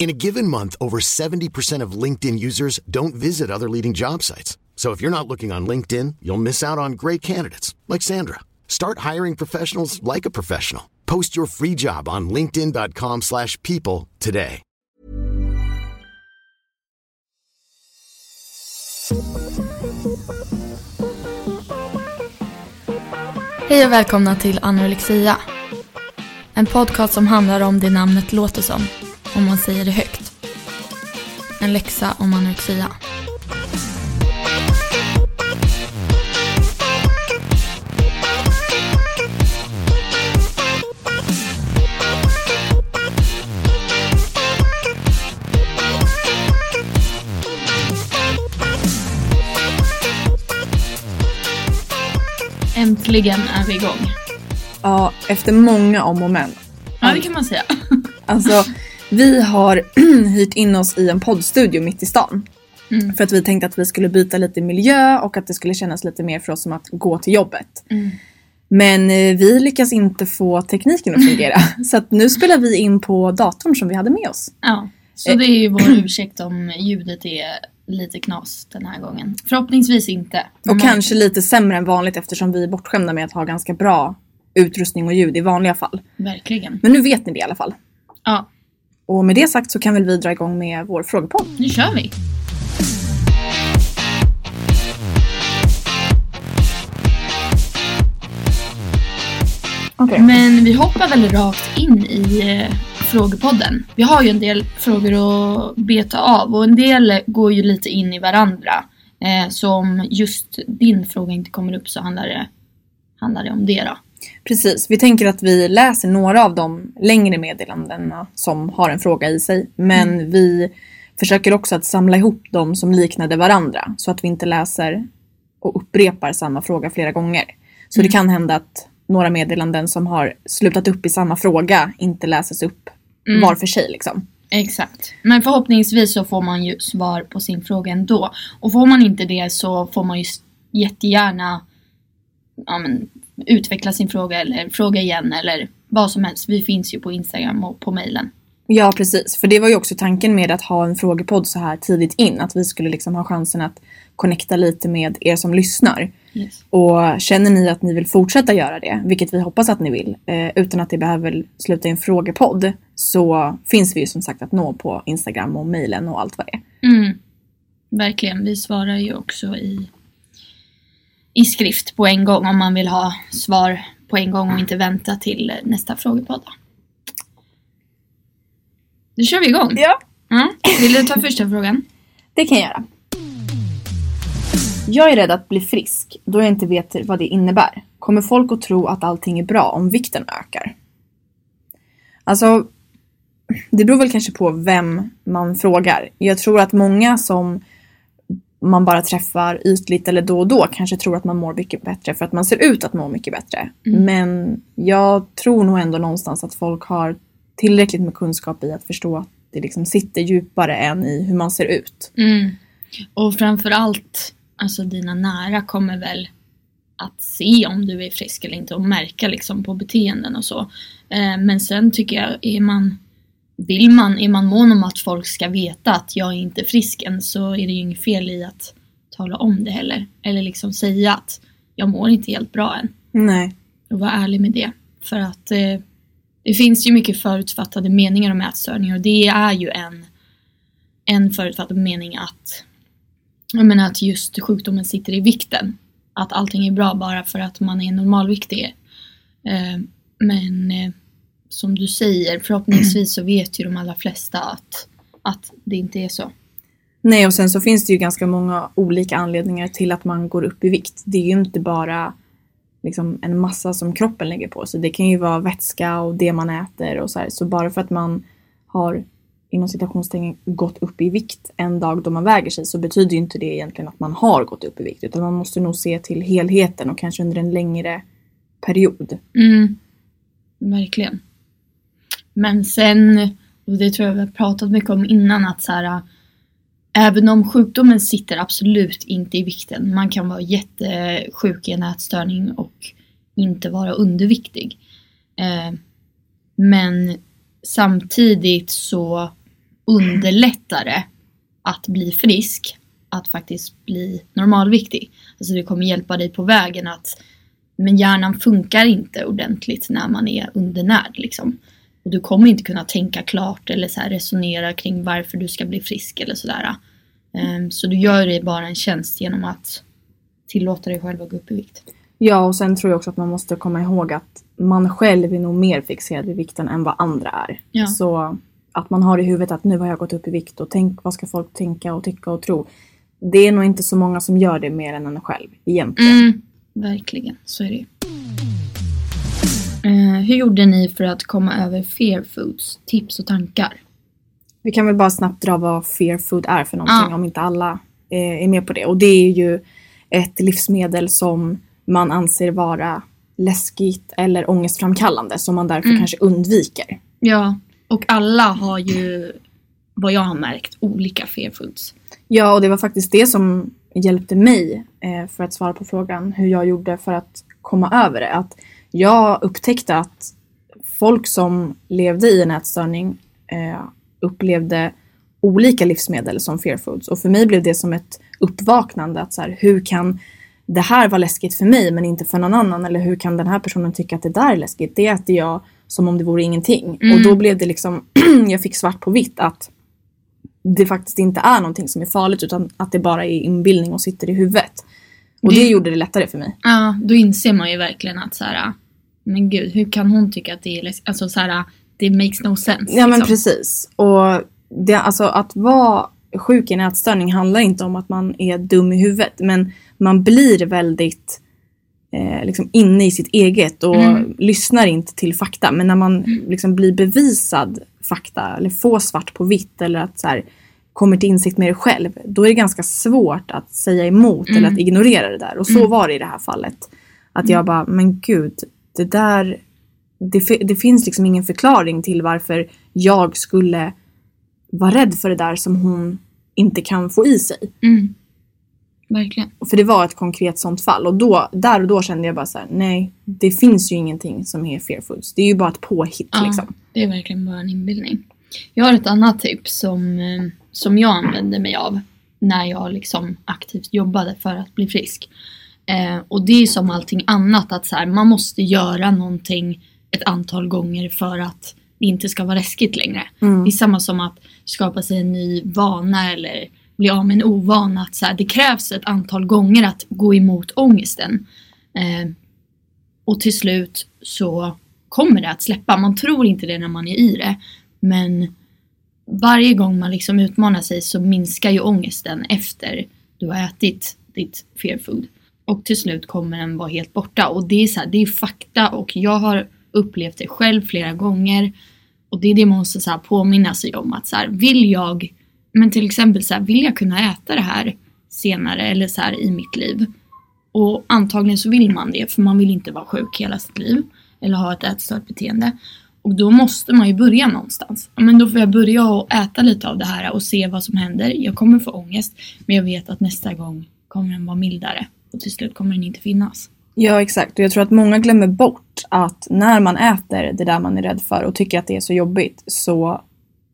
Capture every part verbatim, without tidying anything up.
In a given month, over seventy percent of LinkedIn users don't visit other leading job sites. So if you're not looking on LinkedIn, you'll miss out on great candidates like Sandra. Start hiring professionals like a professional. Post your free job on linkedin dot com slash people today. Hej och välkomna till Anorexia. En podcast som handlar om det namnet låter som. Om man säger det högt. En läxa om anorexia. Äntligen är vi igång. Ja, efter många om och men. Ja, det kan man säga. Alltså... Vi har hyrt in oss i en poddstudio mitt i stan. Mm. För att vi tänkte att vi skulle byta lite miljö och att det skulle kännas lite mer för oss som att gå till jobbet. Mm. Men vi lyckas inte få tekniken att fungera. Mm. Så att nu spelar vi in på datorn som vi hade med oss. Ja, så det är ju vår ursäkt om ljudet är lite knas den här gången. Förhoppningsvis inte. Och man... kanske lite sämre än vanligt eftersom vi är bortskämda med att ha ganska bra utrustning och ljud i vanliga fall. Verkligen. Men nu vet ni det i alla fall. Ja. Och med det sagt så kan väl vi dra igång med vår frågepodd. Nu kör vi! Okay. Men vi hoppar väl rakt in i eh, frågepodden. Vi har ju en del frågor att beta av och en del går ju lite in i varandra. Eh, så om just din fråga inte kommer upp så handlar det, handlar det om det då. Precis, vi tänker att vi läser några av de längre meddelandena som har en fråga i sig. Men mm. vi försöker också att samla ihop de som liknade varandra. Så att vi inte läser och upprepar samma fråga flera gånger. Så mm. det kan hända att några meddelanden som har slutat upp i samma fråga inte läses upp mm. var för sig liksom. Exakt, men förhoppningsvis så får man ju svar på sin fråga ändå. Och får man inte det så får man ju jättegärna... Ja, men, utveckla sin fråga eller fråga igen eller vad som helst. Vi finns ju på Instagram och på mejlen. Ja, precis. För det var ju också tanken med att ha en frågepodd så här tidigt in. Att vi skulle liksom ha chansen att connecta lite med er som lyssnar. Yes. Och känner ni att ni vill fortsätta göra det, vilket vi hoppas att ni vill, eh, utan att det behöver sluta i en frågepodd, så finns vi ju som sagt att nå på Instagram och mejlen och allt vad det är. Mm. Verkligen. Vi svarar ju också i... I skrift på en gång om man vill ha svar på en gång och inte vänta till nästa frågepodd. Nu kör vi igång. Ja. Mm. Vill du ta första frågan? Det kan jag göra. Jag är rädd att bli frisk då jag inte vet vad det innebär. Kommer folk att tro att allting är bra om vikten ökar? Alltså, det beror väl kanske på vem man frågar. Jag tror att många som... man bara träffar ytligt eller då och då kanske tror att man mår mycket bättre för att man ser ut att må mycket bättre. Mm. Men jag tror nog ändå någonstans att folk har tillräckligt med kunskap i att förstå att det liksom sitter djupare än i hur man ser ut. Mm. Och framförallt, alltså dina nära kommer väl att se om du är frisk eller inte och märka liksom på beteenden och så. Eh, men sen tycker jag, är man... Vill man, är man mån om att folk ska veta att jag är inte frisk än, så är det ju inget fel i att tala om det heller. Eller liksom säga att jag mår inte helt bra än. Nej. Och vara ärlig med det. För att eh, det finns ju mycket förutfattade meningar om ätstörningar. Och det är ju en, en förutfattad mening att, jag menar, att just sjukdomen sitter i vikten. Att allting är bra bara för att man är normalviktig. Eh, men... Eh, Som du säger, förhoppningsvis så vet ju de allra flesta att, att det inte är så. Nej, och sen så finns det ju ganska många olika anledningar till att man går upp i vikt. Det är ju inte bara liksom en massa som kroppen lägger på sig. Det kan ju vara vätska och det man äter och så här. Så bara för att man har inom citationstecken gått upp i vikt en dag då man väger sig, så betyder ju inte det egentligen att man har gått upp i vikt, utan man måste nog se till helheten och kanske under en längre period. Mm, verkligen. Men sen, och det tror jag vi har pratat mycket om innan, att så här, även om sjukdomen sitter absolut inte i vikten, man kan vara jättesjuk i en ätstörning och inte vara underviktig. Eh, men samtidigt så underlättar det att bli frisk, att faktiskt bli normalviktig. Alltså det kommer hjälpa dig på vägen att, men hjärnan funkar inte ordentligt när man är undernärd liksom. Och du kommer inte kunna tänka klart eller så här resonera kring varför du ska bli frisk eller sådär. Um, så du gör dig bara en tjänst genom att tillåta dig själv att gå upp i vikt. Ja, och sen tror jag också att man måste komma ihåg att man själv är nog mer fixerad vid vikten än vad andra är. Ja. Så att man har i huvudet att nu har jag gått upp i vikt och tänk vad ska folk tänka och tycka och tro. Det är nog inte så många som gör det mer än en själv egentligen. Mm, verkligen, så är det ju. Hur gjorde ni för att komma över Fear Foods? Tips och tankar? Vi kan väl bara snabbt dra vad Fear Food är för någonting, ah. om inte alla är med på det. Och det är ju ett livsmedel som man anser vara läskigt eller ångestframkallande, som man därför mm. kanske undviker. Ja, och alla har ju, vad jag har märkt, olika Fear Foods. Ja, och det var faktiskt det som hjälpte mig för att svara på frågan hur jag gjorde för att komma över det. Att jag upptäckte att folk som levde i en ätstörning eh, upplevde olika livsmedel som Fear Foods. Och för mig blev det som ett uppvaknande. Att så här, hur kan det här vara läskigt för mig men inte för någon annan? Eller hur kan den här personen tycka att det där är läskigt? Det äter jag som om det vore ingenting. Mm. Och då blev det liksom, jag fick svart på vitt att det faktiskt inte är någonting som är farligt. Utan att det bara är inbildning och sitter i huvudet. Och det, det gjorde det lättare för mig. Ja, då inser man ju verkligen att så här, men gud, hur kan hon tycka att det är läskigt? Alltså så här, det makes no sense. Ja, liksom. Men precis. Och det, alltså, att vara sjuk i en ätstörning handlar inte om att man är dum i huvudet. Men man blir väldigt eh, liksom inne i sitt eget och mm. lyssnar inte till fakta. Men när man mm. liksom blir bevisad fakta eller får svart på vitt eller att så här, kommer till insikt med det själv, då är det ganska svårt att säga emot mm. eller att ignorera det där. Och så mm. var det i det här fallet. Att mm. jag bara, men gud, det där, det, det finns liksom ingen förklaring till varför jag skulle vara rädd för det där som hon inte kan få i sig. Mm. Verkligen. För det var ett konkret sånt fall. Och då, där och då kände jag bara så här, nej, det finns ju ingenting som är Fear Foods. Det är ju bara ett påhitt ja, liksom. Det är verkligen bara en inbildning. Jag har ett annat tips som, som jag använde mig av när jag liksom aktivt jobbade för att bli frisk. Eh, och det är som allting annat att så här, man måste göra någonting ett antal gånger för att det inte ska vara läskigt längre. Mm. Det är samma som att skapa sig en ny vana eller bli av med en ovana. Att så här, det krävs ett antal gånger att gå emot ångesten. Eh, och till slut så kommer det att släppa. Man tror inte det när man är i det. Men varje gång man liksom utmanar sig så minskar ju ångesten efter du har ätit ditt Fear Food. Och till slut kommer den vara helt borta. Och det är så här, det är fakta och jag har upplevt det själv flera gånger. Och det är det man måste så här påminna sig om. Att så här, vill jag, men till exempel så här, vill jag kunna äta det här senare eller så här i mitt liv? Och antagligen så vill man det för man vill inte vara sjuk hela sitt liv. Eller ha ett ätstört beteende. Och då måste man ju börja någonstans. Men då får jag börja och äta lite av det här och se vad som händer. Jag kommer få ångest, men jag vet att nästa gång kommer den vara mildare. Och till slut kommer den inte finnas. Ja, exakt. Och jag tror att många glömmer bort att när man äter det där man är rädd för och tycker att det är så jobbigt, så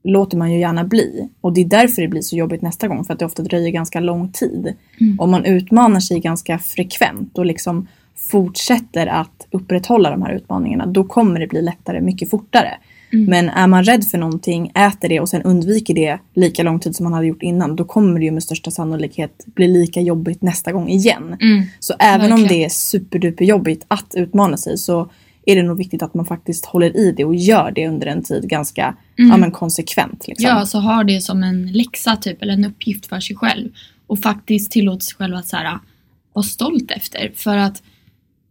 låter man ju gärna bli. Och det är därför det blir så jobbigt nästa gång. För att det ofta dröjer ganska lång tid. Mm. Om man utmanar sig ganska frekvent och liksom fortsätter att upprätthålla de här utmaningarna, då kommer det bli lättare mycket fortare. Mm. Men är man rädd för någonting, äter det och sen undviker det lika lång tid som man hade gjort innan, då kommer det ju med största sannolikhet bli lika jobbigt nästa gång igen. Mm. Så även verkligen. Om det är superduperjobbigt att utmana sig, så är det nog viktigt att man faktiskt håller i det och gör det under en tid ganska mm. ja, men konsekvent. Liksom. Ja, så har det som en läxa typ, eller en uppgift för sig själv. Och faktiskt tillåter sig själv att så här, vara stolt efter. För att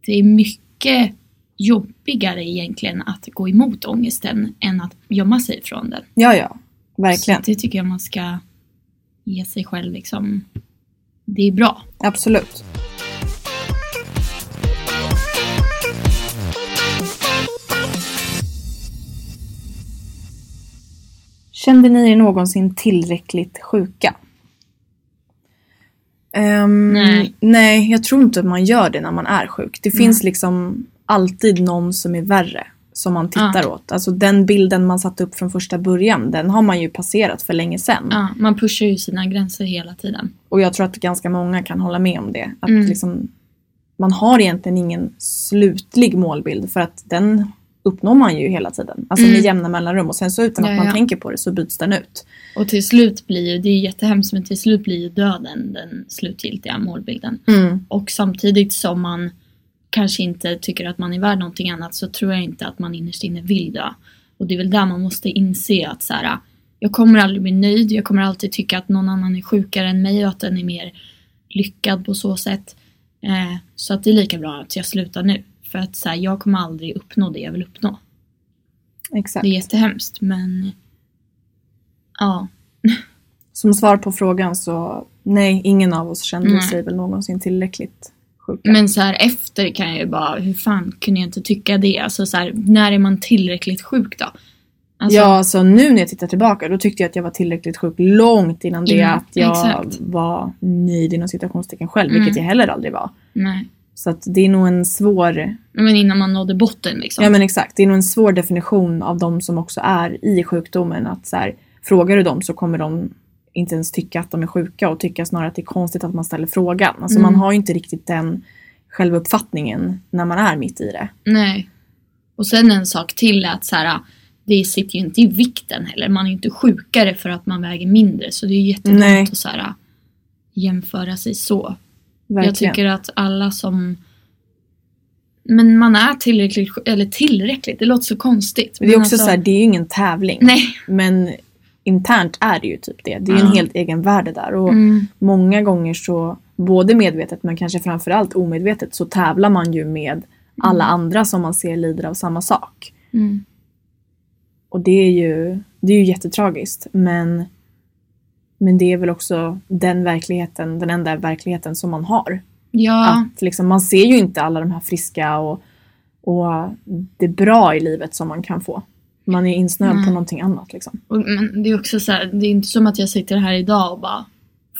det är mycket jobbigare egentligen att gå emot ångesten än att gömma sig från den. Ja, ja. Verkligen. Så det tycker jag man ska ge sig själv liksom. Det är bra. Absolut. Kände ni er någonsin tillräckligt sjuka? Um, nej. nej, jag tror inte att man gör det när man är sjuk. Det nej. finns liksom alltid någon som är värre som man tittar ja. åt. Alltså den bilden man satt upp från första början, den har man ju passerat för länge sedan. Ja, man pushar ju sina gränser hela tiden. Och jag tror att ganska många kan hålla med om det. Att mm. liksom, man har egentligen ingen slutlig målbild för att den uppnår man ju hela tiden. Alltså mm. med jämna mellanrum. Och sen så utan att ja, ja. man tänker på det så byts den ut. Och till slut blir ju, det är jättehemskt, men till slut blir ju döden den slutgiltiga målbilden. Mm. Och samtidigt som man kanske inte tycker att man är värd någonting annat, så tror jag inte att man innerst inne vill dö. Och det är väl där man måste inse att så här, jag kommer aldrig bli nöjd. Jag kommer alltid tycka att någon annan är sjukare än mig och att den är mer lyckad på så sätt. Eh, så att det är lika bra att jag slutar nu. För att så här, jag kommer aldrig uppnå det jag vill uppnå. Exakt. Det är jättehemskt, men ja. Som svar på frågan så nej, ingen av oss kände nej. sig väl någonsin tillräckligt sjuka. Men så här efter kan jag ju bara, hur fan kunde jag inte tycka det? Alltså så här, när är man tillräckligt sjuk då? Alltså, ja, så alltså, nu när jag tittar tillbaka, då tyckte jag att jag var tillräckligt sjuk långt innan det innan, att jag exakt. var nöjd i någon situationstecken själv, mm. vilket jag heller aldrig var. Nej. Så att det är nog en svår... Men innan man nådde botten liksom. Ja men exakt, det är nog en svår definition av de som också är i sjukdomen. Att så här, frågar du dem så kommer de inte ens tycka att de är sjuka. Och tycka snarare att det är konstigt att man ställer frågan. Alltså mm. man har ju inte riktigt den självuppfattningen när man är mitt i det. Nej. Och sen en sak till är att så här, det sitter ju inte i vikten heller. Man är ju inte sjukare för att man väger mindre. Så det är ju jättelångt att så här, jämföra sig så. Verkligen. Jag tycker att alla som... Men man är tillräckligt... Eller tillräckligt, det låter så konstigt. Men det är också alltså... så här, det är ju ingen tävling. Nej. Men internt är det ju typ det. Det är ju ja. en helt egen värld där. Och mm. många gånger så, både medvetet men kanske framförallt omedvetet, så tävlar man ju med alla mm. andra som man ser lider av samma sak. Mm. Och det är ju, det är ju jättetragiskt. Men... Men det är väl också den verkligheten, den enda verkligheten som man har. Ja. Att liksom, man ser ju inte alla de här friska och, och det bra i livet som man kan få. Man är insnöad mm. på någonting annat. Liksom. Och, men det är också så här, det är inte som att jag sitter här idag och bara,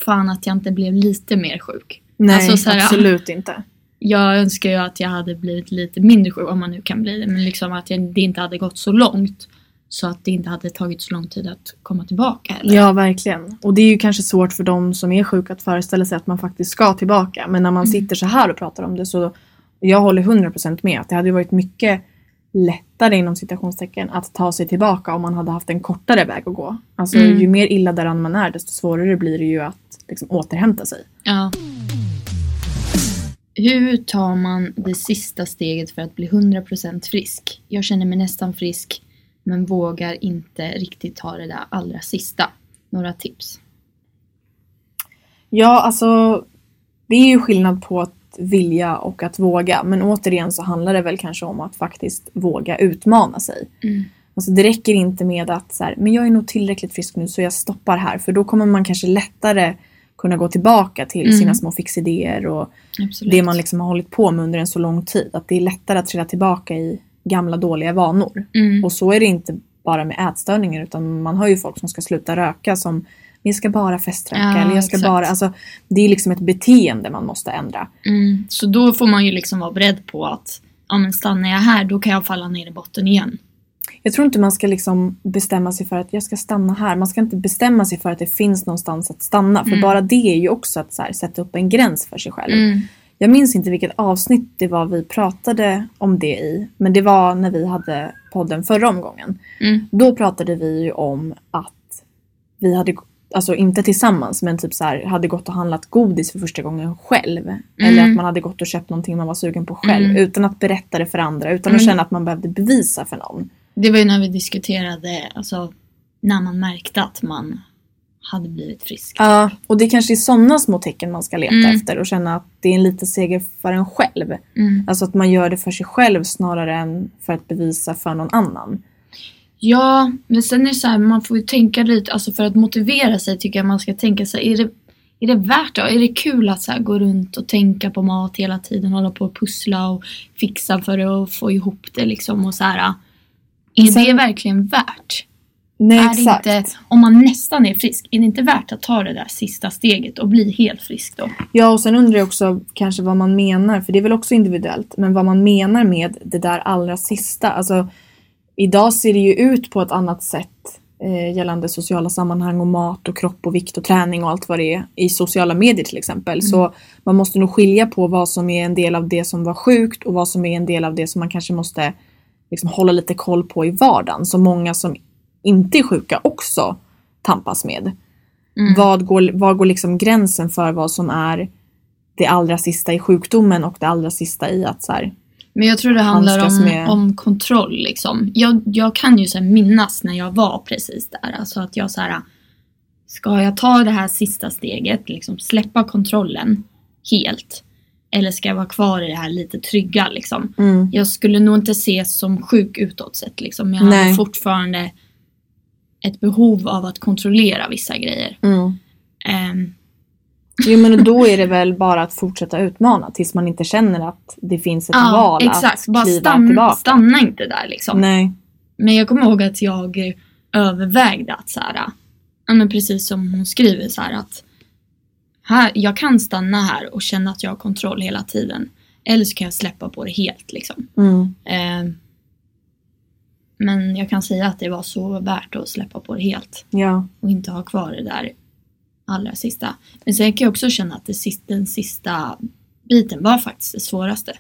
fan att jag inte blev lite mer sjuk. Nej, alltså, så här, absolut jag, inte. Jag önskar ju att jag hade blivit lite mindre sjuk, om man nu kan bli det. Men liksom att jag, det inte hade gått så långt. Så att det inte hade tagit så lång tid att komma tillbaka. Eller? Ja, verkligen. Och det är ju kanske svårt för de som är sjuka att föreställa sig att man faktiskt ska tillbaka. Men när man mm. sitter så här och pratar om det, så jag håller hundra procent med att det hade varit mycket lättare inom citationstecken att ta sig tillbaka om man hade haft en kortare väg att gå. Alltså mm. ju mer illa däran man är, desto svårare blir det ju att liksom, återhämta sig. Ja. Hur tar man det sista steget för att bli hundra procent frisk? Jag känner mig nästan frisk. Men vågar inte riktigt ta det där allra sista. Några tips? Ja, alltså det är ju skillnad på att vilja och att våga. Men återigen så handlar det väl kanske om att faktiskt våga utmana sig. Mm. Alltså det räcker inte med att så här, men jag är nog tillräckligt frisk nu så jag stoppar här. För då kommer man kanske lättare kunna gå tillbaka till mm. sina små fixidéer och absolut. Det man liksom har hållit på med under en så lång tid. Att det är lättare att trilla tillbaka i gamla dåliga vanor. Mm. Och så är det inte bara med ätstörningar, utan man har ju folk som ska sluta röka som jag ska bara feströka ja, eller jag ska exakt. bara, alltså det är liksom ett beteende man måste ändra. Mm. Så då får man ju liksom vara beredd på att ja men stannar jag här då kan jag falla ner i botten igen. Jag tror inte man ska liksom bestämma sig för att jag ska stanna här. Man ska inte bestämma sig för att det finns någonstans att stanna. För mm. bara det är ju också att så här, sätta upp en gräns för sig själv. Mm. Jag minns inte vilket avsnitt det var vi pratade om det i. Men det var när vi hade podden förra omgången. Mm. Då pratade vi ju om att vi hade, alltså inte tillsammans, men typ så här, hade gått och handlat godis för första gången själv. Mm. Eller att man hade gått och köpt någonting man var sugen på själv. Mm. Utan att berätta det för andra. Utan mm. att känna att man behövde bevisa för någon. Det var ju när vi diskuterade, alltså när man märkte att man hade blivit frisk. Ja, och det kanske är sådana små tecken man ska leta mm. efter och känna att det är en liten seger för en själv. Mm. Alltså att man gör det för sig själv snarare än för att bevisa för någon annan. Ja, men sen är det så här, man får ju tänka lite, alltså för att motivera sig tycker jag man ska tänka så här, är det, är det värt det? Är det kul att så här gå runt och tänka på mat hela tiden, hålla på och pussla och fixa för att få ihop det liksom och så här, är sen, det verkligen värt? Nej, är exakt. Inte, om man nästan är frisk, är det inte värt att ta det där sista steget och bli helt frisk då? Ja, och sen undrar jag också kanske vad man menar, för det är väl också individuellt, men vad man menar med det där allra sista, alltså idag ser det ju ut på ett annat sätt eh, gällande sociala sammanhang och mat och kropp och vikt och träning och allt vad det är i sociala medier till exempel. Mm. Så man måste nog skilja på vad som är en del av det som var sjukt och vad som är en del av det som man kanske måste liksom hålla lite koll på i vardagen. Så många som inte är sjuka också tampas med. Mm. Vad går, vad går liksom gränsen för vad som är det allra sista i sjukdomen och det allra sista i att så här... Men jag tror det handlar om, med... om kontroll liksom. Jag, jag kan ju så här minnas när jag var precis där. Alltså att jag så här, ska jag ta det här sista steget, liksom släppa kontrollen helt? Eller ska jag vara kvar i det här lite trygga liksom? Mm. Jag skulle nog inte ses som sjuk utåt sett liksom. Men jag Nej. hade fortfarande ett behov av att kontrollera vissa grejer. Mm. Um. Jo, men då är det väl bara att fortsätta utmana tills man inte känner att det finns ett ja, val exakt. Att bara kliva stann, tillbaka. Stanna inte där liksom. Nej. Men jag kommer ihåg att jag övervägde att så här, ja, men precis som hon skriver så här, att här, jag kan stanna här och känna att jag har kontroll hela tiden. Eller så kan jag släppa på det helt liksom. Mm. Eh, men jag kan säga att det var så värt att släppa på det helt. Ja. Och inte ha kvar det där allra sista. Men sen kan jag också känna att det sista, den sista biten var faktiskt det svåraste.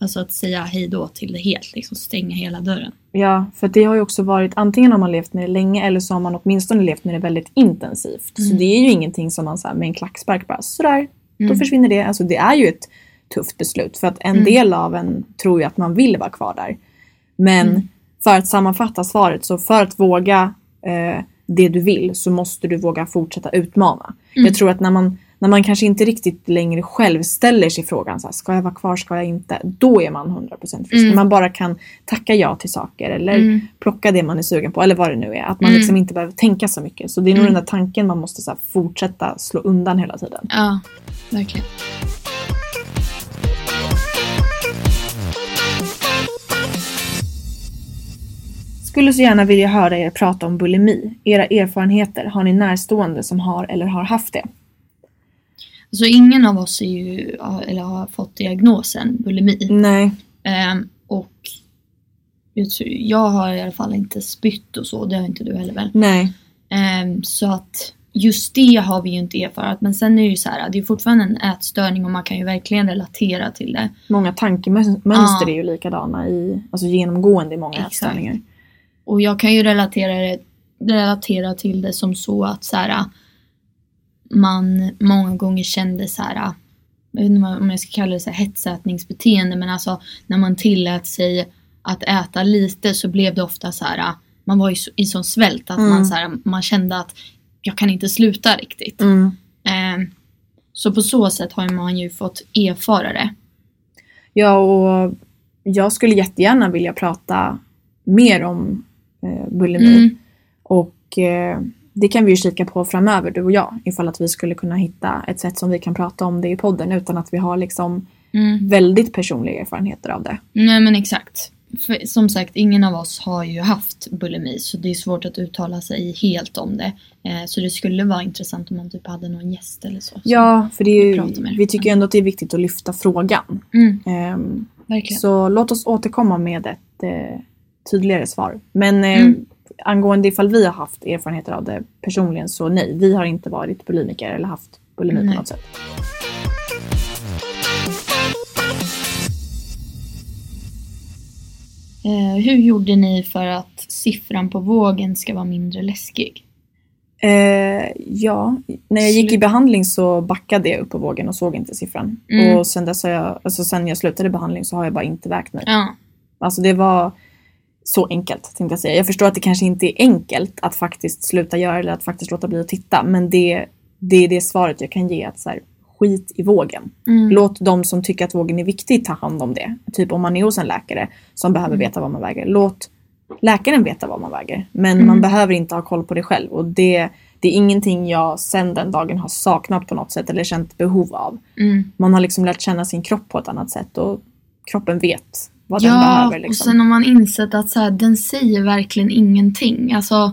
Alltså att säga hej då till det helt. Liksom stänga hela dörren. Ja, för det har ju också varit, antingen har man levt med det länge eller så har man åtminstone levt med det väldigt intensivt. Mm. Så det är ju ingenting som man så här, med en klackspark bara sådär, då mm. försvinner det. Alltså det är ju ett tufft beslut. För att en mm. del av en tror ju att man vill vara kvar där. Men mm. för att sammanfatta svaret, så för att våga... Eh, det du vill, så måste du våga fortsätta utmana. Mm. Jag tror att när man, när man kanske inte riktigt längre själv ställer sig frågan så här, ska jag vara kvar, ska jag inte? Då är man hundra procent frisk. Mm. När man bara kan tacka ja till saker eller mm. plocka det man är sugen på eller vad det nu är. Att man mm. liksom inte behöver tänka så mycket. Så det är nog mm. den där tanken man måste så här, fortsätta slå undan hela tiden. Ja, verkligen. Skulle så gärna vilja höra er prata om bulimi. Era erfarenheter, har ni närstående som har eller har haft det? Så ingen av oss är ju, eller har fått diagnosen bulimi. Nej. Um, och jag har i alla fall inte spytt och så. Det har inte du heller väl? Nej. Um, så att just det har vi ju inte erfarat. Men sen är det ju så här, det är fortfarande en ätstörning och man kan ju verkligen relatera till det. Många tankemönster ja. är ju likadana i, alltså genomgående i många Exakt. ätstörningar. Och jag kan ju relatera, relatera till det som så att så här, man många gånger kände så här, jag vet inte om jag ska kalla det så här, hetsätningsbeteende. Men alltså när man tillät sig att äta lite så blev det ofta så här, man var i, i sån svält att mm. man, så här, man kände att jag kan inte sluta riktigt. Mm. Eh, så på så sätt har man ju fått erfara det. Ja, och jag skulle jättegärna vilja prata mer om eh, bulimi. Mm. Och eh, det kan vi ju kika på framöver, du och jag. Ifall att vi skulle kunna hitta ett sätt som vi kan prata om det i podden. Utan att vi har liksom mm. väldigt personliga erfarenheter av det. Nej men exakt. För, som sagt, ingen av oss har ju haft bulimi. Så det är svårt att uttala sig helt om det. Eh, så det skulle vara intressant om man typ hade någon gäst eller så. Ja, för det är ju, vi, vi tycker ju ändå att det är viktigt att lyfta frågan. Mm. Eh, Verkligen. Så låt oss återkomma med ett... Eh, tydligare svar. Men eh, mm. angående ifall vi har haft erfarenheter av det personligen, så nej, vi har inte varit bulimiker eller haft bulimi nej. på något sätt. Eh, hur gjorde ni för att siffran på vågen ska vara mindre läskig? Eh, ja, när jag gick i behandling så backade jag upp på vågen och såg inte siffran. Mm. Och sen, dess jag, alltså sen jag slutade behandling så har jag bara inte vägt mig. Ja. Alltså det var... Så enkelt, tänkte jag säga. Jag förstår att det kanske inte är enkelt att faktiskt sluta göra eller att faktiskt låta bli att titta. Men det, det är det svaret jag kan ge, att så här, skit i vågen. Mm. Låt de som tycker att vågen är viktig ta hand om det. Typ om man är hos en läkare som behöver veta vad man väger. Låt läkaren veta vad man väger. Men mm. man behöver inte ha koll på det själv. Och det, det är ingenting jag sedan den dagen har saknat på något sätt. Eller känt behov av. Mm. Man har liksom lärt känna sin kropp på ett annat sätt. Och kroppen vet vad ja, den behöver. Liksom. Och sen har man insett att så här, den säger verkligen ingenting. Alltså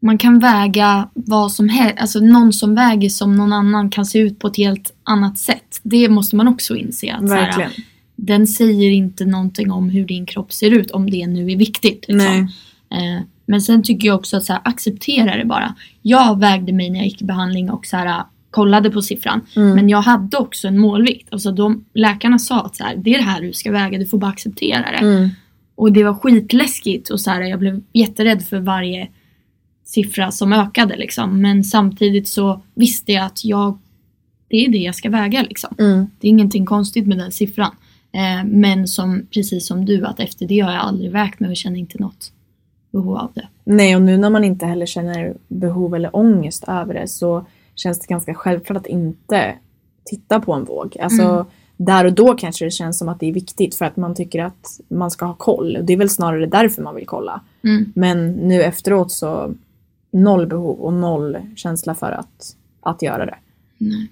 man kan väga vad som helst. Alltså någon som väger som någon annan kan se ut på ett helt annat sätt. Det måste man också inse. Att, verkligen. Så här, den säger inte någonting om hur din kropp ser ut. Om det nu är viktigt. Liksom. Eh, men sen tycker jag också att så här, acceptera det bara. Jag vägde mig när jag gick i behandling och så här, kollade på siffran. Mm. Men jag hade också en målvikt. Alltså de, läkarna sa att så här, det är det här du ska väga. Du får bara acceptera det. Mm. Och det var skitläskigt. Och så här, jag blev jätterädd för varje siffra som ökade. Liksom. Men samtidigt så visste jag att jag, det är det jag ska väga. Liksom. Mm. Det är ingenting konstigt med den siffran. Men som, precis som du, att efter det har jag aldrig vägt mig och känner inte något behov av det. Nej, och nu när man inte heller känner behov eller ångest över det så känns det ganska självklart att inte titta på en våg. Alltså mm. där och då kanske det känns som att det är viktigt för att man tycker att man ska ha koll. Det är väl snarare därför man vill kolla. Mm. Men nu efteråt så noll behov och noll känsla för att, att göra det. Nej.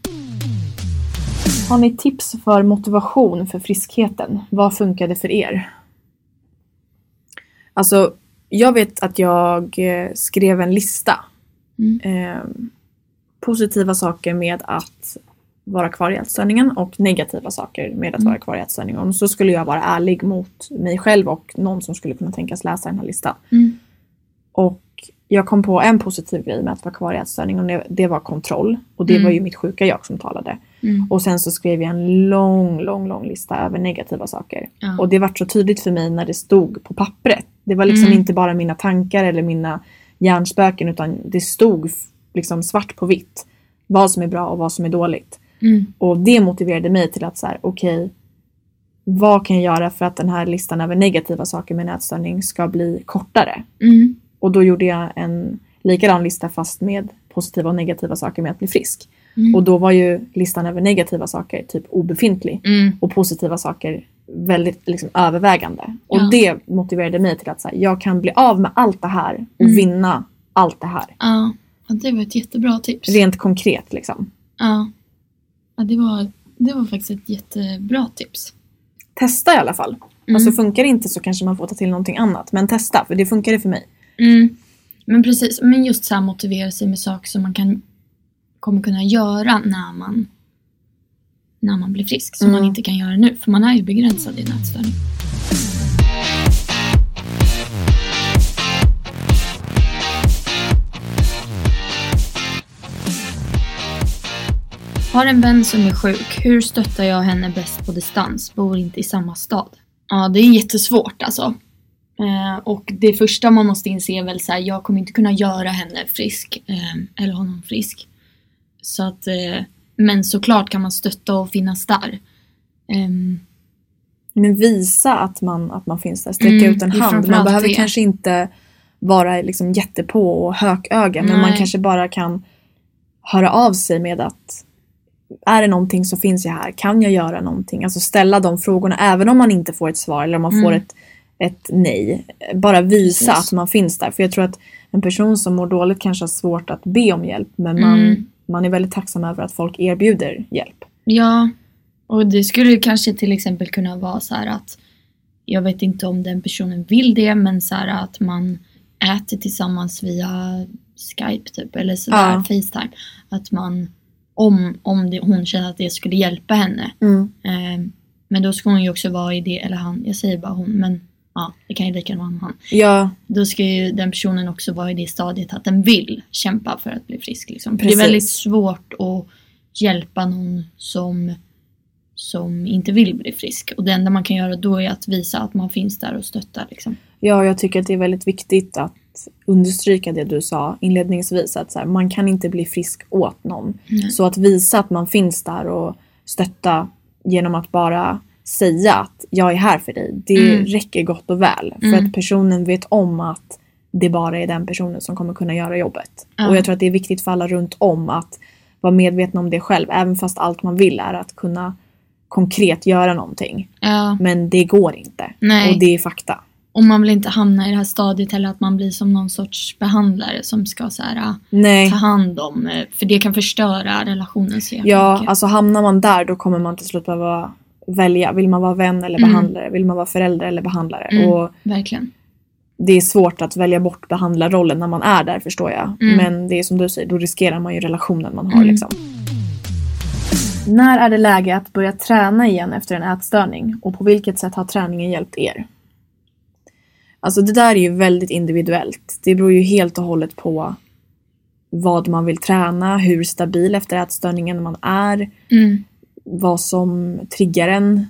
Har ni tips för motivation för friskheten? Vad funkade för er? Alltså, jag vet att jag skrev en lista. Mm. Eh, positiva saker med att vara kvar i ätstörningen och negativa saker med att mm. vara kvar i ätstörningen. Och så skulle jag vara ärlig mot mig själv och någon som skulle kunna tänkas läsa den här listan. Mm. Och jag kom på en positiv grej med att vara kvar i ätstörning. Och det var kontroll. Och det mm. var ju mitt sjuka jag som talade. Mm. Och sen så skrev jag en lång, lång, lång lista över negativa saker. Ja. Och det var så tydligt för mig när det stod på pappret. Det var liksom mm. inte bara mina tankar eller mina hjärnspöken. Utan det stod liksom svart på vitt. Vad som är bra och vad som är dåligt. Mm. Och det motiverade mig till att så här, okej. Okay, vad kan jag göra för att den här listan över negativa saker med ätstörning ska bli kortare? Mm. Och då gjorde jag en likadan lista fast med positiva och negativa saker med att bli frisk. Mm. Och då var ju listan över negativa saker typ obefintlig. Mm. Och positiva saker väldigt liksom övervägande. Ja. Och det motiverade mig till att så här, jag kan bli av med allt det här och mm. vinna allt det här. Ja. Ja, det var ett jättebra tips. Rent konkret liksom. Ja, ja det, var, det var faktiskt ett jättebra tips. Testa i alla fall. Mm. Alltså funkar det inte så kanske man får ta till någonting annat. Men testa, för det funkar det för mig. Mm. Men precis, men just så här motivera sig med saker som man kan kommer kunna göra när man när man blir frisk som mm. man inte kan göra nu, för man är ju begränsad i nätstörning. Har en vän som är sjuk, hur stöttar jag henne bäst på distans? Bor inte i samma stad. Ja, det är jättesvårt alltså. Eh, och det första man måste inse är väl så här, jag kommer inte kunna göra henne frisk eh, eller honom frisk. Så att, eh, men såklart kan man stötta och finnas där. Eh. Men visa att man, att man finns där, sträcka mm, ut en hand. Man behöver det. Kanske inte vara liksom jättepå och hököga, men man kanske bara kan höra av sig med att är det någonting så finns jag här, kan jag göra någonting? Alltså ställa de frågorna, även om man inte får ett svar eller om man mm. får ett ett nej. Bara visa yes. att man finns där. För jag tror att en person som mår dåligt kanske har svårt att be om hjälp. Men man, mm. man är väldigt tacksam över att folk erbjuder hjälp. Ja, och det skulle kanske till exempel kunna vara så här att jag vet inte om den personen vill det, men så här att man äter tillsammans via Skype typ. Eller så där, ja. FaceTime. Att man, om, om det, hon känner att det skulle hjälpa henne. Mm. Eh, men då ska hon ju också vara i det, eller han, jag säger bara hon, men ja, det kan ju lika vara han. Ja. Då ska ju den personen också vara i det stadiet att den vill kämpa för att bli frisk. Liksom. Det är väldigt svårt att hjälpa någon som, som inte vill bli frisk. Och det enda man kan göra då är att visa att man finns där och stöttar. Liksom. Ja, jag tycker att det är väldigt viktigt att understryka det du sa inledningsvis. Att så här, man kan inte bli frisk åt någon. Mm. Så att visa att man finns där och stötta genom att bara säga att jag är här för dig. Det mm. räcker gott och väl. För mm. att personen vet om att det bara är den personen som kommer kunna göra jobbet. Mm. Och jag tror att det är viktigt för alla runt om att vara medvetna om det själv. Även fast allt man vill är att kunna konkret göra någonting. Mm. Men det går inte. Nej. Och det är fakta. Och man vill inte hamna i det här stadiet eller att man blir som någon sorts behandlare som ska så här, nej, ta hand om. För det kan förstöra relationen så jävligt. Ja, mycket. Alltså hamnar man där då kommer man till slut behöva välja. Vill man vara vän eller mm. behandlare? Vill man vara förälder eller behandlare? Mm, och verkligen. Det är svårt att välja bort behandlarrollen när man är där, förstår jag. Mm. Men det är som du säger, då riskerar man ju relationen man har mm. liksom. När är det läge att börja träna igen efter en ätstörning? Och på vilket sätt har träningen hjälpt er? Alltså det där är ju väldigt individuellt. Det beror ju helt och hållet på vad man vill träna. Hur stabil efter ätstörningen man är. Mm. Vad som triggar en.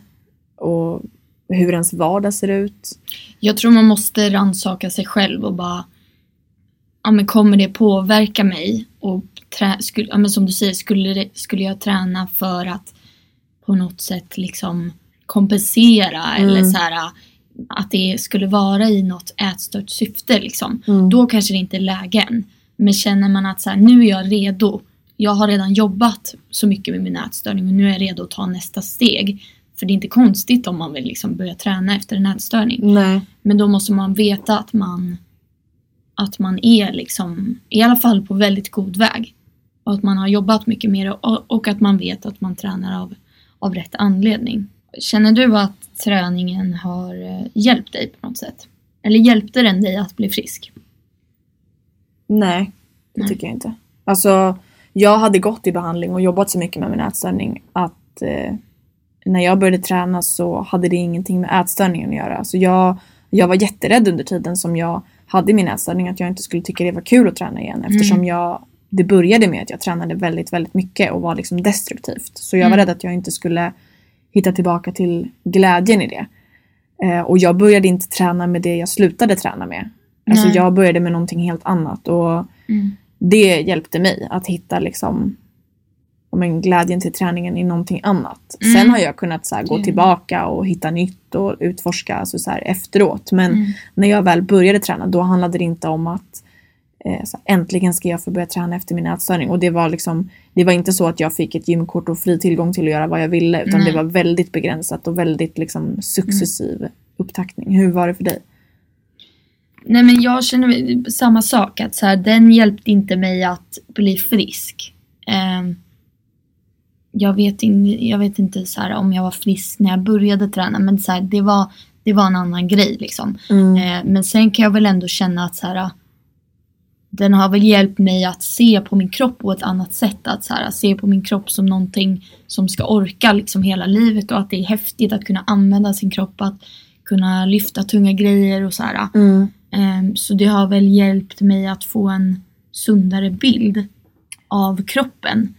Och hur ens vardag ser ut. Jag tror man måste rannsaka sig själv och bara... Ja, men kommer det påverka mig? Och trä, skulle, ja, men som du säger, skulle, det, skulle jag träna för att på något sätt liksom kompensera mm. eller så här... att det skulle vara i något ätstört syfte liksom, mm. då kanske det inte är lägen. Men känner man att så här, nu är jag redo, jag har redan jobbat så mycket med min ätstörning och nu är jag redo att ta nästa steg. För det är inte konstigt om man vill liksom börja träna efter en ätstörning. Nej. Men då måste man veta att man att man är liksom i alla fall på väldigt god väg och att man har jobbat mycket mer och, och att man vet att man tränar av, av rätt anledning. Känner du att träningen har hjälpt dig på något sätt? Eller hjälpte den dig att bli frisk? Nej, det Nej. tycker jag inte. Alltså, jag hade gått i behandling och jobbat så mycket med min ätstörning att eh, när jag började träna så hade det ingenting med ätstörningen att göra. Alltså jag, jag var jätterädd under tiden som jag hade min ätstörning att jag inte skulle tycka det var kul att träna igen. Eftersom mm. jag, det började med att jag tränade väldigt, väldigt mycket och var liksom destruktivt. Så jag var mm. rädd att jag inte skulle... hitta tillbaka till glädjen i det. Eh, och jag började inte träna med det jag slutade träna med. Alltså Nej. jag började med någonting helt annat. Och mm. det hjälpte mig att hitta liksom, men, glädjen till träningen i någonting annat. Mm. Sen har jag kunnat så här, gå tillbaka och hitta nytt och utforska alltså, så här, efteråt. Men mm. när jag väl började träna då handlade det inte om att så äntligen ska jag få börja träna efter min ätstörning. Och det var liksom, det var inte så att jag fick ett gymkort och fri tillgång till att göra vad jag ville. Utan Nej. det var väldigt begränsat och väldigt liksom successiv mm. upptaktning. Hur var det för dig? Nej, men jag känner samma sak. Att så här, den hjälpte inte mig att bli frisk. Eh, jag, vet in, jag vet inte så här, om jag var frisk när jag började träna. Men så här, det, var, det var en annan grej. Liksom. Mm. Eh, men sen kan jag väl ändå känna att... så här, den har väl hjälpt mig att se på min kropp på ett annat sätt. Att så här, se på min kropp som någonting som ska orka liksom hela livet. Och att det är häftigt att kunna använda sin kropp. Att kunna lyfta tunga grejer och så här. Mm. Um, så det har väl hjälpt mig att få en sundare bild av kroppen.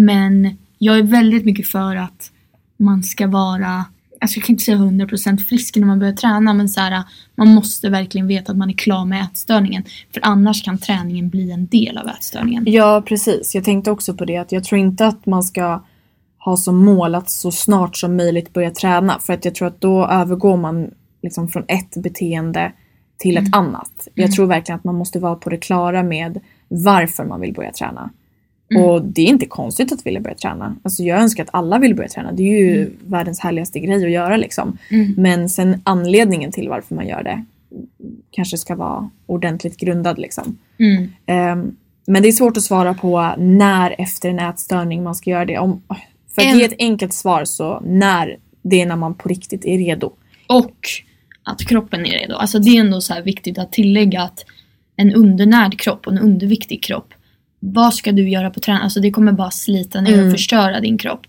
Men jag är väldigt mycket för att man ska vara... Alltså jag kan inte säga hundra procent frisk när man börjar träna. Men så här, man måste verkligen veta att man är klar med ätstörningen. För annars kan träningen bli en del av ätstörningen. Ja, precis. Jag tänkte också på det. Att jag tror inte att man ska ha som mål att så snart som möjligt börja träna. För att jag tror att då övergår man liksom från ett beteende till mm. ett annat. Jag mm. tror verkligen att man måste vara på det klara med varför man vill börja träna. Mm. Och det är inte konstigt att vilja börja träna. Alltså jag önskar att alla vill börja träna. Det är ju mm. världens härligaste grej att göra liksom. Mm. Men sen anledningen till varför man gör det kanske ska vara ordentligt grundad liksom. Mm. Um, men det är svårt att svara på när efter en ätstörning man ska göra det. Om, för att en... ge ett enkelt svar så när det är när man på riktigt är redo. Och att kroppen är redo. Alltså det är ändå så här viktigt att tillägga att en undernärd kropp och en underviktig kropp. Vad ska du göra på träning? Alltså det kommer bara slita ner mm. och förstöra din kropp.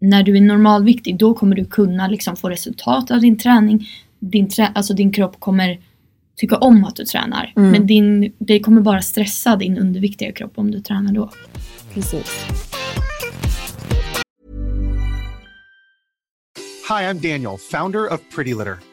När du är normalviktig då kommer du kunna liksom få resultat av din träning. Din, trä- alltså din kropp kommer tycka om att du tränar. Mm. Men din, det kommer bara stressa din underviktiga kropp om du tränar då. Precis. Hi, I'm Daniel, founder of Pretty Litter.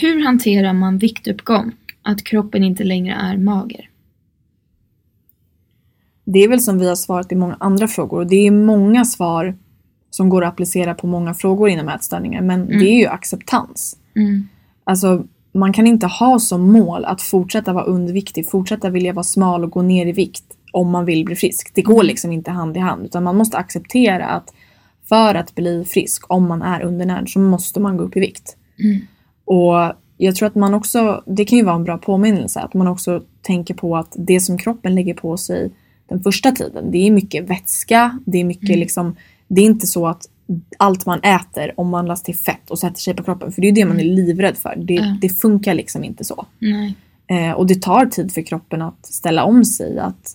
Hur hanterar man viktuppgång? Att kroppen inte längre är mager? Det är väl som vi har svarat i många andra frågor. Och det är många svar som går att applicera på många frågor inom ätstörningar. Men mm. det är ju acceptans. Mm. Alltså, man kan inte ha som mål att fortsätta vara underviktig. Fortsätta vilja vara smal och gå ner i vikt om man vill bli frisk. Det går liksom inte hand i hand. Utan man måste acceptera att för att bli frisk, om man är undernärd, så måste man gå upp i vikt. Mm. Och jag tror att man också, det kan ju vara en bra påminnelse, att man också tänker på att det som kroppen lägger på sig den första tiden, det är mycket vätska, det är mycket mm. liksom, det är inte så att allt man äter omvandlas till fett och sätter sig på kroppen, för det är ju det man är livrädd för, det, mm. det funkar liksom inte så. Nej. Eh, och det tar tid för kroppen att ställa om sig, att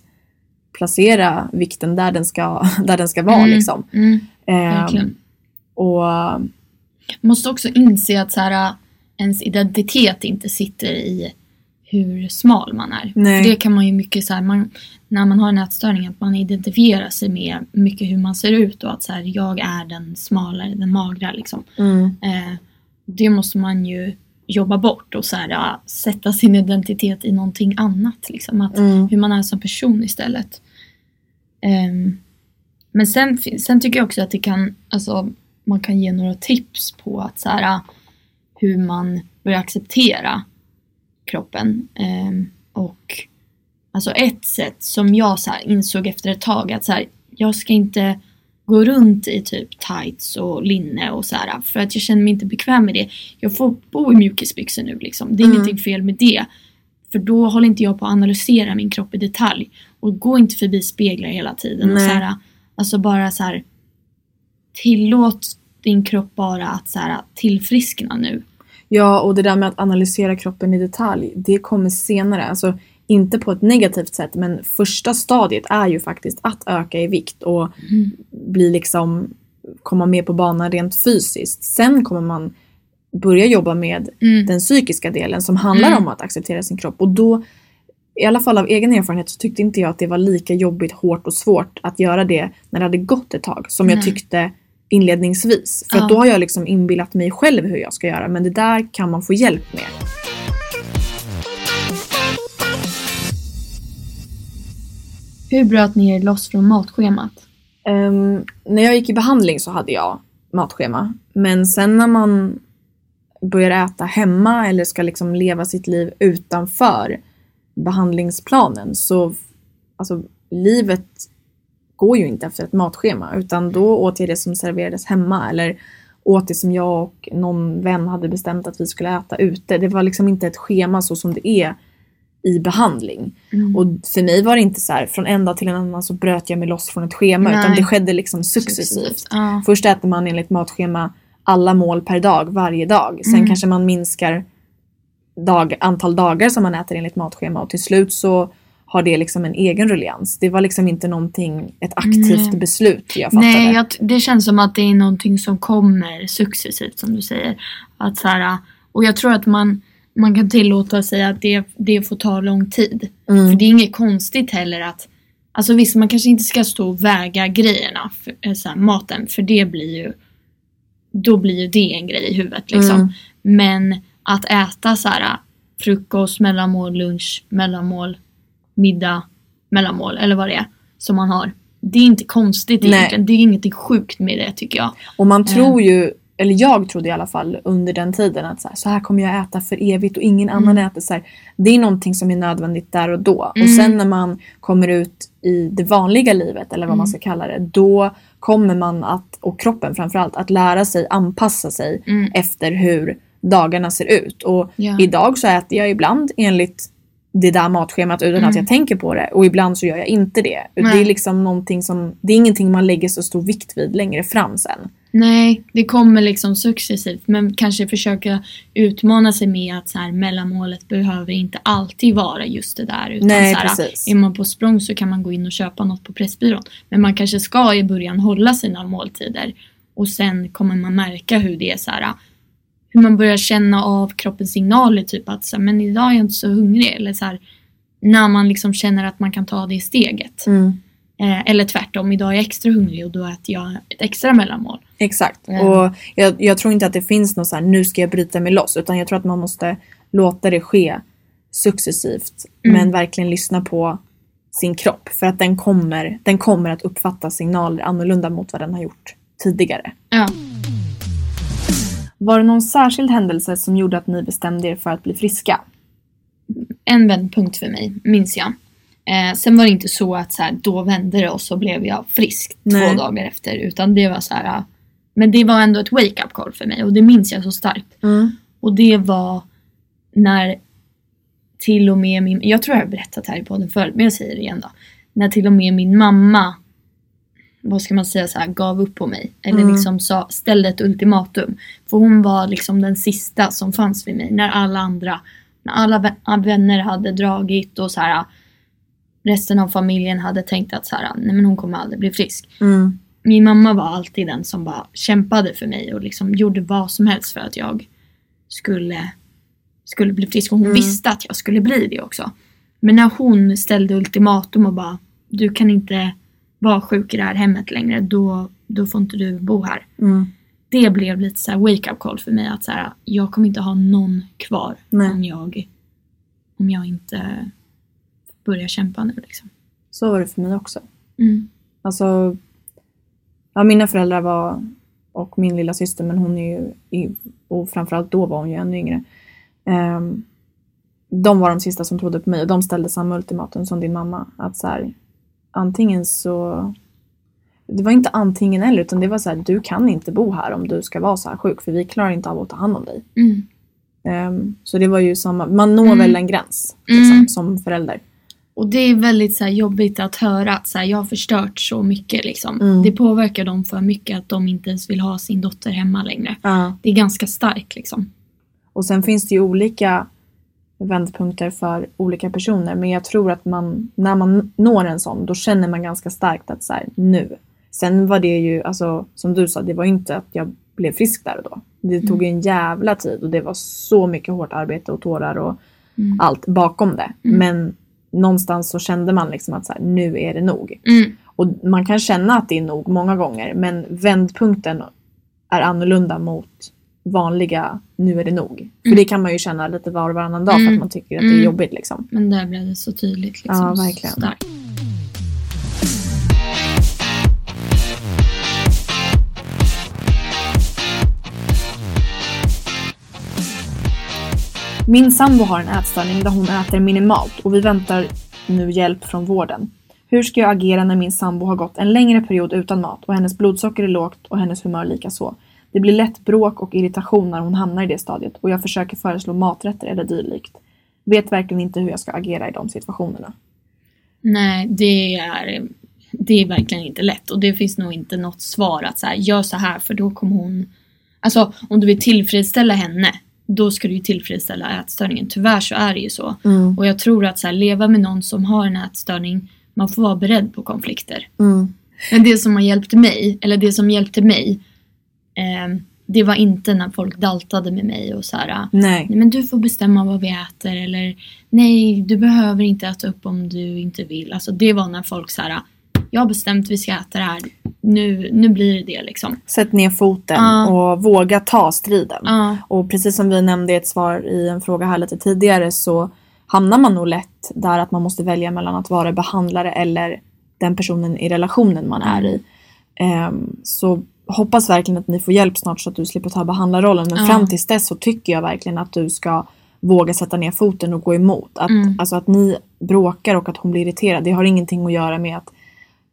placera vikten där den ska, där den ska vara mm. liksom. Mm. Eh, och måste också inse att så här, ens identitet inte sitter i hur smal man är. För det kan man ju mycket så här, man, när man har en ätstörning, att man identifierar sig med mycket hur man ser ut och att så här, jag är den smalare, den magra liksom. Mm. Eh, det måste man ju jobba bort och så här, ja, sätta sin identitet i någonting annat liksom, att mm. hur man är som person istället. Eh, men sen, sen tycker jag också att det kan, alltså, man kan ge några tips på att så här, hur man börjar acceptera kroppen. Eh, och alltså ett sätt som jag så här insåg efter ett tag, att så här, jag ska inte gå runt i typ tights och linne och så här, för att jag känner mig inte bekväm med det. Jag får bo i mjukisbyxor nu liksom. Det är mm. ingenting fel med det. För då håller inte jag på att analysera min kropp i detalj. Och gå inte förbi speglar hela tiden. Nej. Och så här, alltså bara så här, tillåt din kropp bara att så här, tillfriskna nu. Ja, och det där med att analysera kroppen i detalj, det kommer senare. Alltså inte på ett negativt sätt, men första stadiet är ju faktiskt att öka i vikt och mm. bli liksom, komma med på banan rent fysiskt. Sen kommer man börja jobba med mm. den psykiska delen som handlar mm. om att acceptera sin kropp. Och då, i alla fall av egen erfarenhet, så tyckte inte jag att det var lika jobbigt, hårt och svårt att göra det när det hade gått ett tag, som mm. jag tyckte inledningsvis. För ja. Att då har jag liksom inbillat mig själv hur jag ska göra. Men det där kan man få hjälp med. Hur bröt ni er loss från matschemat? Um, när jag gick i behandling så hade jag matschema. Men sen när man börjar äta hemma eller ska liksom leva sitt liv utanför behandlingsplanen, så alltså, livet går ju inte efter ett matschema, utan då åt jag det som serverades hemma eller åt det som jag och någon vän hade bestämt att vi skulle äta ute. Det var liksom inte ett schema så som det är i behandling. Mm. Och för mig var det inte så här, från ända till en annan så bröt jag mig loss från ett schema. Nej. Utan det skedde liksom successivt. successivt. Ah. Först äter man enligt matschema alla mål per dag, varje dag. Sen mm. kanske man minskar dag, antal dagar som man äter enligt matschema, och till slut så har det liksom en egen ruljans. Det var liksom inte någonting, ett aktivt Nej. beslut jag fattade. Nej, jag, det känns som att det är någonting som kommer successivt, som du säger. Att så här, och jag tror att man, man kan tillåta sig att det, det får ta lång tid. Mm. För det är inget konstigt heller att, alltså visst, man kanske inte ska stå och väga grejerna, för, så här, maten, för det blir ju, då blir ju det en grej i huvudet liksom. Mm. Men att äta så här, frukost, mellanmål, lunch, mellanmål, middag, mellanmål eller vad det är som man har. Det är inte konstigt egentligen. Det är ingenting sjukt med det, tycker jag. Och man tror ju, eller jag trodde i alla fall under den tiden att så här, så här kommer jag äta för evigt och ingen mm. annan äter så här. Det är någonting som är nödvändigt där och då. Mm. Och sen när man kommer ut i det vanliga livet, eller vad mm. man ska kalla det, då kommer man att, och kroppen framförallt, att lära sig anpassa sig mm. efter hur dagarna ser ut. Och ja. Idag så äter jag ibland enligt det där matschemat utan mm. att jag tänker på det. Och ibland så gör jag inte det. Nej. Det är liksom någonting som, det är ingenting man lägger så stor vikt vid längre fram sen. Nej, det kommer liksom successivt. Men kanske försöka utmana sig med att så här, mellanmålet behöver inte alltid vara just det där. Utan nej, så här, precis. Är man på språng så kan man gå in och köpa något på Pressbyrån. Men man kanske ska i början hålla sina måltider. Och sen kommer man märka hur det är så här... Hur man börjar känna av kroppens signaler, typ att så här, men idag är jag inte så hungrig. Eller så här, när man liksom känner att man kan ta det i steget. Mm. Eh, eller tvärtom, idag är jag extra hungrig och då äter jag ett extra mellanmål. Exakt, mm. och jag, jag tror inte att det finns något så här, nu ska jag bryta mig loss. Utan jag tror att man måste låta det ske successivt. Mm. Men verkligen lyssna på sin kropp. För att den kommer, den kommer att uppfatta signaler annorlunda mot vad den har gjort tidigare. Ja. Var det någon särskild händelse som gjorde att ni bestämde er för att bli friska? En vändpunkt för mig, minns jag. Eh, sen var det inte så att så här, då vände det och så blev jag frisk Nej. två dagar efter. Utan det var så här, men det var ändå ett wake-up call för mig. Och det minns jag så starkt. Mm. Och det var när till och med min... Jag tror jag har berättat här i podden förut, men jag säger det igen då. När till och med min mamma... vad ska man säga så här, gav upp på mig. Eller mm. liksom sa, ställde ett ultimatum. För hon var liksom den sista som fanns vid mig. När alla andra, när alla vänner hade dragit och så här, resten av familjen hade tänkt att så här, nej men hon kommer aldrig bli frisk. Mm. Min mamma var alltid den som bara kämpade för mig och liksom gjorde vad som helst för att jag skulle, skulle bli frisk. Och hon mm. visste att jag skulle bli det också. Men när hon ställde ultimatum och bara, du kan inte... var sjuk i det här hemmet längre, då, då får inte du bo här. Mm. Det blev lite så här wake-up call för mig att så här, jag kommer inte ha någon kvar om jag, om jag inte börjar kämpa nu. Liksom. Så var det för mig också. Mm. Alltså, ja, mina föräldrar var, och min lilla syster, men hon är ju, och framförallt då var hon ju ännu yngre. Um, de var de sista som trodde på mig och de ställde samma ultimatum som din mamma. Att så här, antingen så... Det var inte antingen eller, utan det var så här, du kan inte bo här om du ska vara så här sjuk. För vi klarar inte av att ta hand om dig. Mm. Um, så det var ju samma... Man når mm. väl en gräns liksom, mm. som förälder. Och det är väldigt så här, jobbigt att höra att så här, jag har förstört så mycket. Liksom. Mm. Det påverkar dem för mycket att de inte ens vill ha sin dotter hemma längre. Uh. Det är ganska starkt. Liksom. Och sen finns det ju olika... vändpunkter för olika personer, men jag tror att man, när man når en sån, då känner man ganska starkt att så här, nu. Sen var det ju, alltså, som du sa, det var ju inte att jag blev frisk där och då. Det mm. tog ju en jävla tid och det var så mycket hårt arbete och tårar och mm. allt bakom det. Mm. Men någonstans så kände man liksom att så här, nu är det nog. Mm. Och man kan känna att det är nog många gånger, men vändpunkten är annorlunda mot vanliga, nu är det nog. Mm. För det kan man ju känna lite var och varannan dag, mm. för att man tycker att mm. det är jobbigt liksom. Men där blev det så tydligt liksom. Ja, verkligen. Starkt. Min sambo har en ätstörning där hon äter minimalt och vi väntar nu hjälp från vården. Hur ska jag agera när min sambo har gått en längre period utan mat och hennes blodsocker är lågt och hennes humör lika så? Det blir lätt bråk och irritation när hon hamnar i det stadiet och jag försöker föreslå maträtter eller dylikt. Vet verkligen inte hur jag ska agera i de situationerna. Nej, det är, det är verkligen inte lätt och det finns nog inte något svar att så här, gör så här för då kommer hon... Alltså om du vill tillfredsställa henne, då ska du ju tillfredsställa ätstörningen. Tyvärr så är det ju så. Mm. Och jag tror att så här, leva med någon som har en ätstörning, man får vara beredd på konflikter. Mm. Men det som har hjälpt mig, eller det som hjälpte mig... det var inte när folk daltade med mig och så här, nej. Men du får bestämma vad vi äter eller nej, du behöver inte äta upp om du inte vill. Alltså det var när folk så här, jag har bestämt vi ska äta det här, nu, nu blir det det liksom. Sätt ner foten uh. och våga ta striden. Uh. Och precis som vi nämnde i ett svar i en fråga här lite tidigare så hamnar man nog lätt där att man måste välja mellan att vara behandlare eller den personen i relationen man är i. Um, så hoppas verkligen att ni får hjälp snart så att du slipper ta behandlarrollen. Men mm. fram tills dess så tycker jag verkligen att du ska våga sätta ner foten och gå emot. Att, mm. alltså att ni bråkar och att hon blir irriterad, det har ingenting att göra med att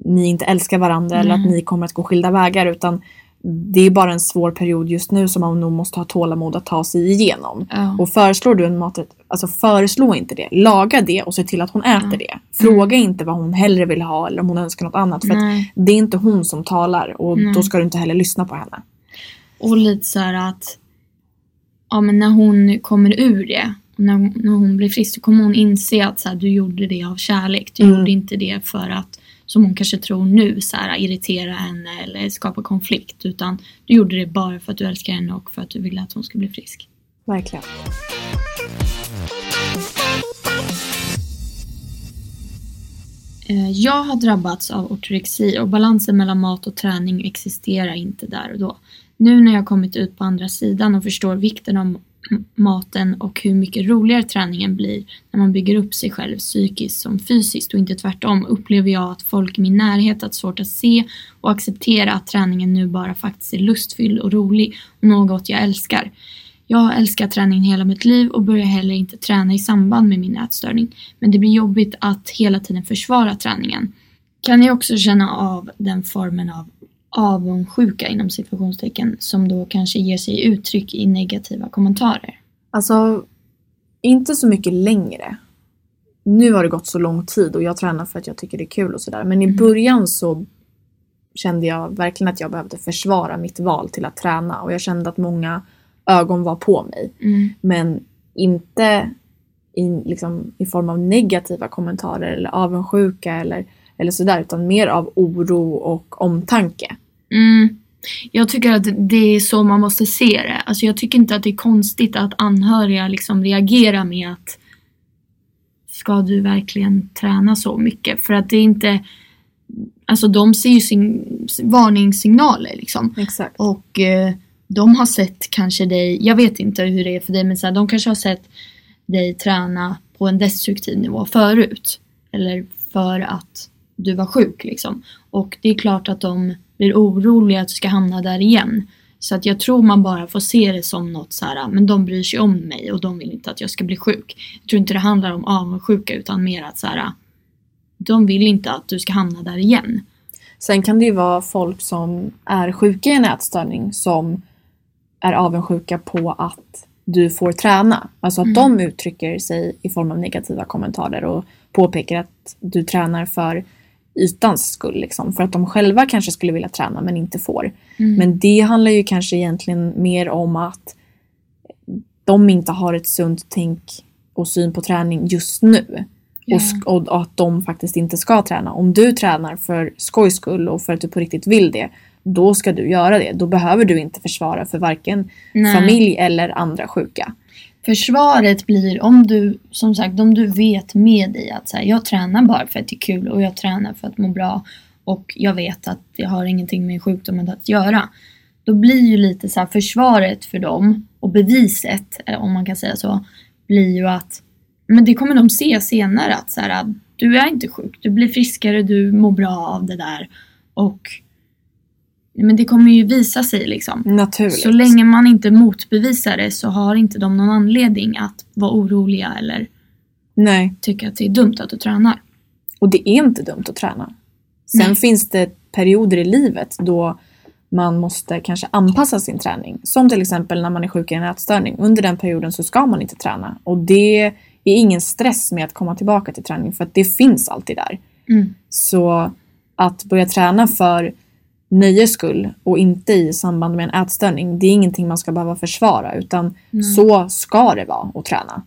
ni inte älskar varandra mm. eller att ni kommer att gå skilda vägar, utan det är bara en svår period just nu som man nog måste ha tålamod att ta sig igenom. Oh. Och föreslår du en maträtt, alltså föreslå inte det. Laga det och se till att hon äter mm. det. Fråga mm. inte vad hon hellre vill ha eller om hon önskar något annat. För att det är inte hon som talar och mm. då ska du inte heller lyssna på henne. Och lite så här att ja, men när hon kommer ur det, när hon, när hon blir frisk, så kommer hon inse att så här, du gjorde det av kärlek. Du mm. gjorde inte det för att, som hon kanske tror nu, så här, irritera henne eller skapa konflikt. Utan du gjorde det bara för att du älskar henne och för att du ville att hon skulle bli frisk. Verkligen. Jag har drabbats av ortorexi och balansen mellan mat och träning existerar inte där och då. Nu när jag kommit ut på andra sidan och förstår vikten av maten och hur mycket roligare träningen blir när man bygger upp sig själv psykiskt som fysiskt och inte tvärtom, upplever jag att folk i min närhet har svårt att se och acceptera att träningen nu bara faktiskt är lustfylld och rolig och något jag älskar. Jag har älskat träningen hela mitt liv och börjar heller inte träna i samband med min ätstörning, men det blir jobbigt att hela tiden försvara träningen. Kan jag också känna av den formen av avundsjuka inom situationstecken som då kanske ger sig uttryck i negativa kommentarer? Alltså, inte så mycket längre. Nu har det gått så lång tid och jag tränar för att jag tycker det är kul och sådär. Men i mm. början så kände jag verkligen att jag behövde försvara mitt val till att träna. Och jag kände att många ögon var på mig. Mm. Men inte i, liksom, i form av negativa kommentarer eller avundsjuka eller Eller sådär, utan mer av oro och omtanke. Mm. Jag tycker att det är så man måste se det. Alltså jag tycker inte att det är konstigt att anhöriga liksom reagerar med att ska du verkligen träna så mycket? För att det är inte, alltså de ser ju sin varningssignaler liksom. Exakt. Och eh, de har sett kanske dig, jag vet inte hur det är för dig, men så här, de kanske har sett dig träna på en destruktiv nivå förut. Eller för att du var sjuk liksom. Och det är klart att de blir oroliga att du ska hamna där igen. Så att jag tror man bara får se det som något så här, men de bryr sig om mig och de vill inte att jag ska bli sjuk. Jag tror inte det handlar om avundsjuka utan mer att så här, de vill inte att du ska hamna där igen. Sen kan det ju vara folk som är sjuka i en ätstörning som är avundsjuka på att du får träna. Alltså att mm. de uttrycker sig i form av negativa kommentarer och påpekar att du tränar för ytans skull liksom, för att de själva kanske skulle vilja träna men inte får. Mm. Men det handlar ju kanske egentligen mer om att de inte har ett sunt tänk och syn på träning just nu. Yeah. Och, och, och att de faktiskt inte ska träna. Om du tränar för skojs skull och för att du på riktigt vill det, då ska du göra det. Då behöver du inte försvara för varken Nej. familj eller andra sjuka. Försvaret blir om du, som sagt, om du vet med dig att så här, jag tränar bara för att det är kul och jag tränar för att må bra och jag vet att jag har ingenting med sjukdomen att göra. Då blir ju lite så här, försvaret för dem och beviset, eller om man kan säga så, blir ju att, men det kommer de se senare att så här, du är inte sjuk, du blir friskare, du mår bra av det där och men det kommer ju visa sig liksom. Naturligt. Så länge man inte motbevisar det så har inte de någon anledning att vara oroliga eller Nej. tycka att det är dumt att du tränar. Och det är inte dumt att träna. Sen Nej. finns det perioder i livet då man måste kanske anpassa sin träning. Som till exempel när man är sjuk i en ätstörning. Under den perioden så ska man inte träna. Och det är ingen stress med att komma tillbaka till träning för att det finns alltid där. Mm. Så att börja träna för nöjes skull och inte i samband med en ätstörning, det är ingenting man ska behöva försvara utan mm. så ska det vara att träna.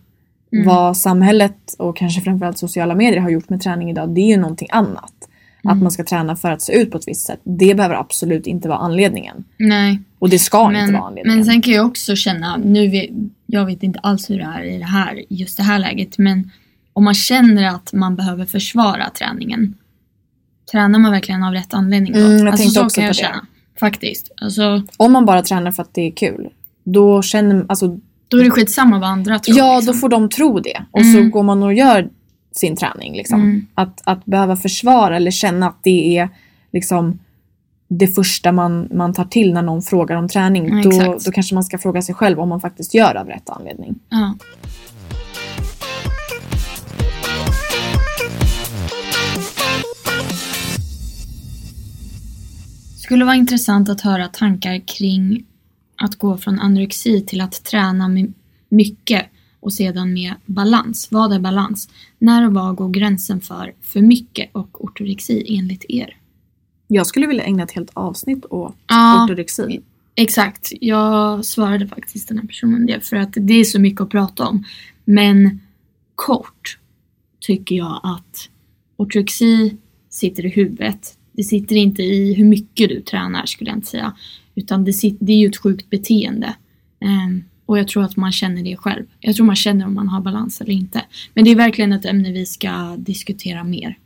Mm. Vad samhället och kanske framförallt sociala medier har gjort med träning idag, det är ju någonting annat. Mm. Att man ska träna för att se ut på ett visst sätt, det behöver absolut inte vara anledningen. Nej. Och det ska men, inte vara anledningen. Men sen kan jag också känna, nu vi, jag vet inte alls hur det är i det här, just det här läget, men om man känner att man behöver försvara träningen, tränar man verkligen av rätt anledning då? Mm, jag alltså, tänkte så också kan jag känna. Faktiskt. Alltså, om man bara tränar för att det är kul, då känner alltså, då är det skitsamma vad andra tror. Ja, liksom. Då får de tro det. Och mm. så går man och gör sin träning. Liksom. Mm. Att, att behöva försvara eller känna att det är liksom, det första man, man tar till när någon frågar om träning. Mm, då, då kanske man ska fråga sig själv om man faktiskt gör det av rätt anledning. Mm. Det skulle vara intressant att höra tankar kring att gå från anorexi till att träna med mycket och sedan med balans. Vad är balans? När och var går gränsen för för mycket och ortorexi enligt er? Jag skulle vilja ägna ett helt avsnitt åt ja, ortorexi. Exakt, jag svarade faktiskt den här personen det för att det är så mycket att prata om. Men kort tycker jag att ortorexi sitter i huvudet. Det sitter inte i hur mycket du tränar skulle jag inte säga. Utan det, sitter, det är ju ett sjukt beteende. Um, och jag tror att man känner det själv. Jag tror man känner om man har balans eller inte. Men det är verkligen ett ämne vi ska diskutera mer.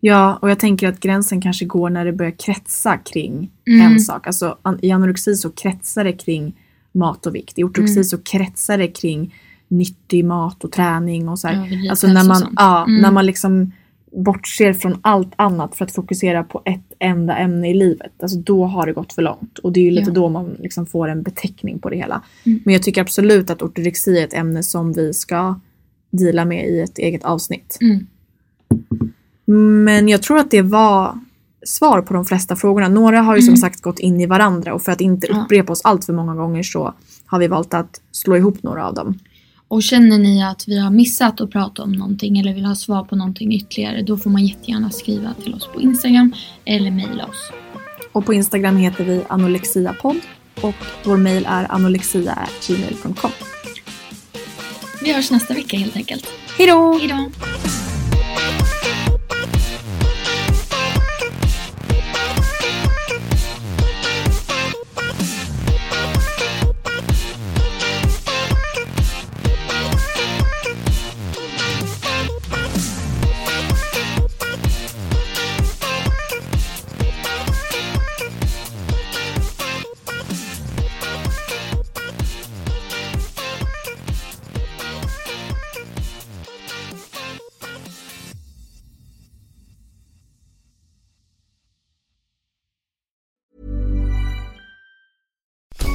Ja, och jag tänker att gränsen kanske går när det börjar kretsa kring mm. en sak. Alltså i anorexi så kretsar det kring mat och vikt. I ortorexi mm. så kretsar det kring nyttig mat och träning och så här. Ja, alltså när man, ja, mm. när man liksom... bortser från allt annat för att fokusera på ett enda ämne i livet. Alltså då har det gått för långt. Och det är ju lite ja. Då man liksom får en beteckning på det hela. Mm. Men jag tycker absolut att ortorexi är ett ämne som vi ska deala med i ett eget avsnitt. Mm. Men jag tror att det var svar på de flesta frågorna. Några har ju som mm. sagt gått in i varandra. Och för att inte upprepa oss allt för många gånger så har vi valt att slå ihop några av dem. Och känner ni att vi har missat att prata om någonting eller vill ha svar på någonting ytterligare, då får man jättegärna skriva till oss på Instagram eller mejla oss. Och på Instagram heter vi Anorexia Pod och vår mejl är anorexia at gmail dot com. Vi hörs nästa vecka helt enkelt. Hej då! Hej då!